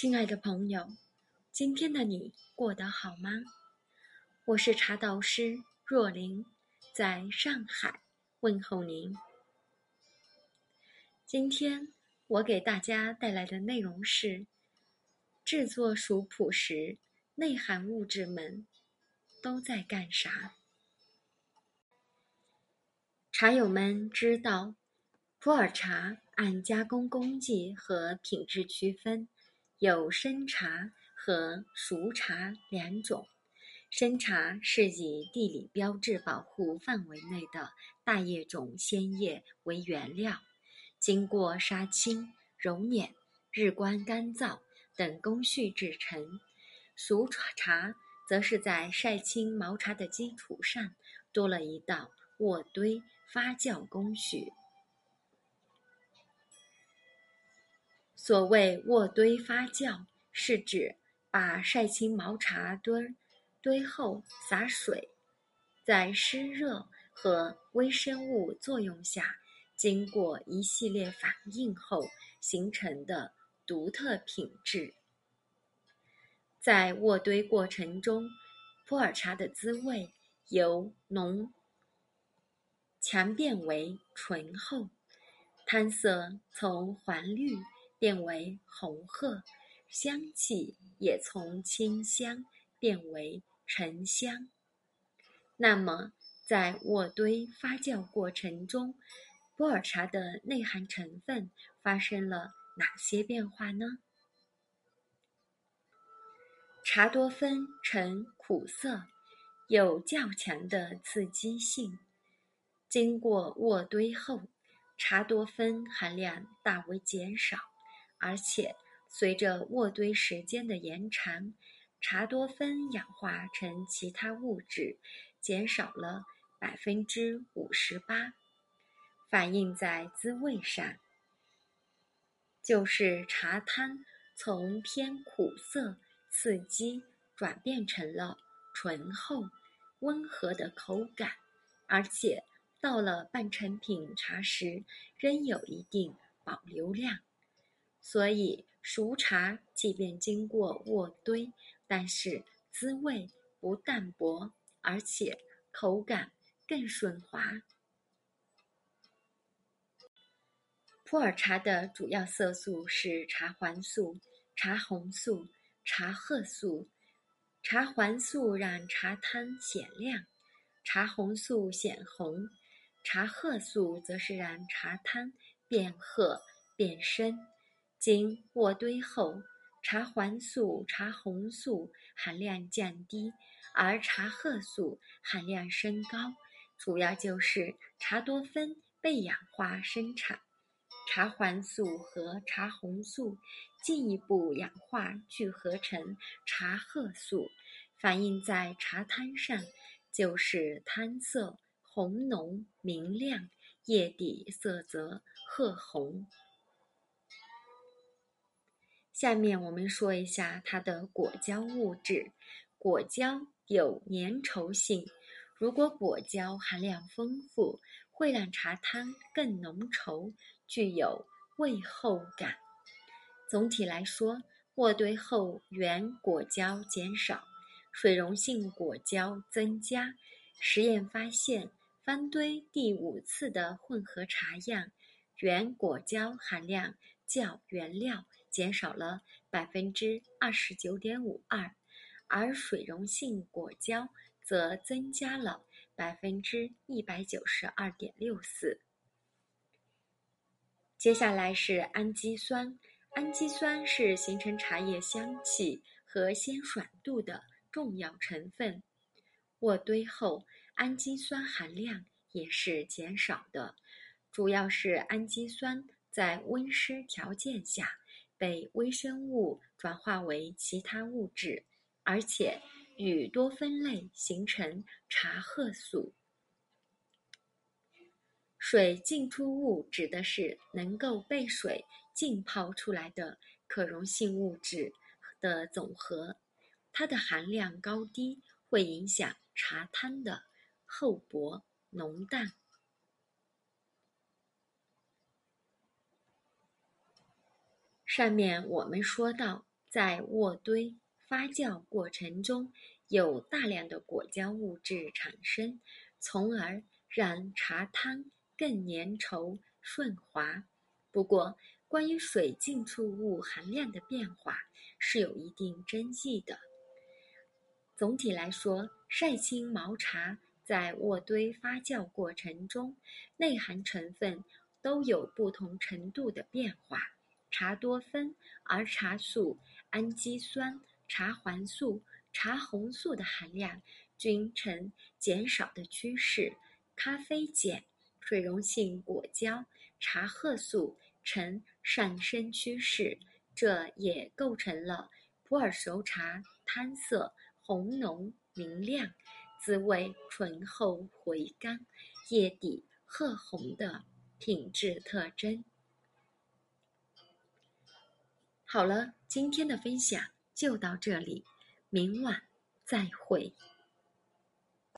亲爱的朋友，今天的你过得好吗？我是茶道师若琳，在上海问候您。今天我给大家带来的内容是制作熟谱时，内含物质们都在干啥？茶友们知道，普洱茶按加工工艺和品质区分，有生茶和熟茶两种。生茶是以地理标志保护范围内的大叶种鲜叶为原料，经过杀青、揉捻、日光干燥等工序制成。熟茶则是在晒青毛茶的基础上，多了一道渥堆发酵工序。所谓渥堆发酵，是指把晒青毛茶堆后洒水，在湿热和微生物作用下，经过一系列反应后形成的独特品质。在渥堆过程中，普洱茶的滋味由浓强变为醇厚，汤色从黄绿变为红褐，香气也从清香变为沉香。那么，在渥堆发酵过程中，普洱茶的内含成分发生了哪些变化呢？茶多酚呈苦涩，有较强的刺激性。经过渥堆后，茶多酚含量大为减少，而且随着渥堆时间的延长，茶多酚氧化成其他物质，减少了 58%， 反映在滋味上，就是茶汤从偏苦涩刺激转变成了醇厚温和的口感，而且到了半成品茶时仍有一定保留量。所以熟茶即便经过渥堆，但是滋味不淡薄，而且口感更顺滑。普洱茶的主要色素是茶黄素、茶红素、茶褐素。茶黄素让茶汤显亮，茶红素显红，茶褐素则是让茶汤变褐变深。经渥堆后，茶黄素、茶红素含量降低，而茶褐素含量升高，主要就是茶多酚被氧化生产，茶黄素和茶红素进一步氧化聚合成茶褐素，反映在茶汤上，就是汤色红浓明亮，叶底色泽褐红。下面我们说一下它的果胶物质。果胶有粘稠性，如果果胶含量丰富，会让茶汤更浓稠，具有味后感。总体来说，渥堆后原果胶减少，水溶性果胶增加。实验发现，翻堆第5次的混合茶样，原果胶含量较原料减少了 29.52%， 而水溶性果胶则增加了 192.64%。 接下来是氨基酸。氨基酸是形成茶叶香气和鲜爽度的重要成分。渥堆后，氨基酸含量也是减少的，主要是氨基酸在温湿条件下被微生物转化为其他物质，而且与多酚类形成茶褐素。水浸出物指的是能够被水浸泡出来的可溶性物质的总和，它的含量高低会影响茶汤的厚薄浓淡。上面我们说到，在渥堆发酵过程中有大量的果胶物质产生，从而让茶汤更粘稠顺滑。不过，关于水浸醋物含量的变化是有一定争议的。总体来说，晒青毛茶在渥堆发酵过程中，内含成分都有不同程度的变化。茶多酚、儿茶素、氨基酸、茶环素、茶红素的含量均呈减少的趋势，咖啡碱、水溶性果胶、茶褐素呈上升趋势，这也构成了普洱熟茶汤色红浓明亮、滋味醇厚回甘、叶底褐红的品质特征。好了，今天的分享就到这里，明晚再会。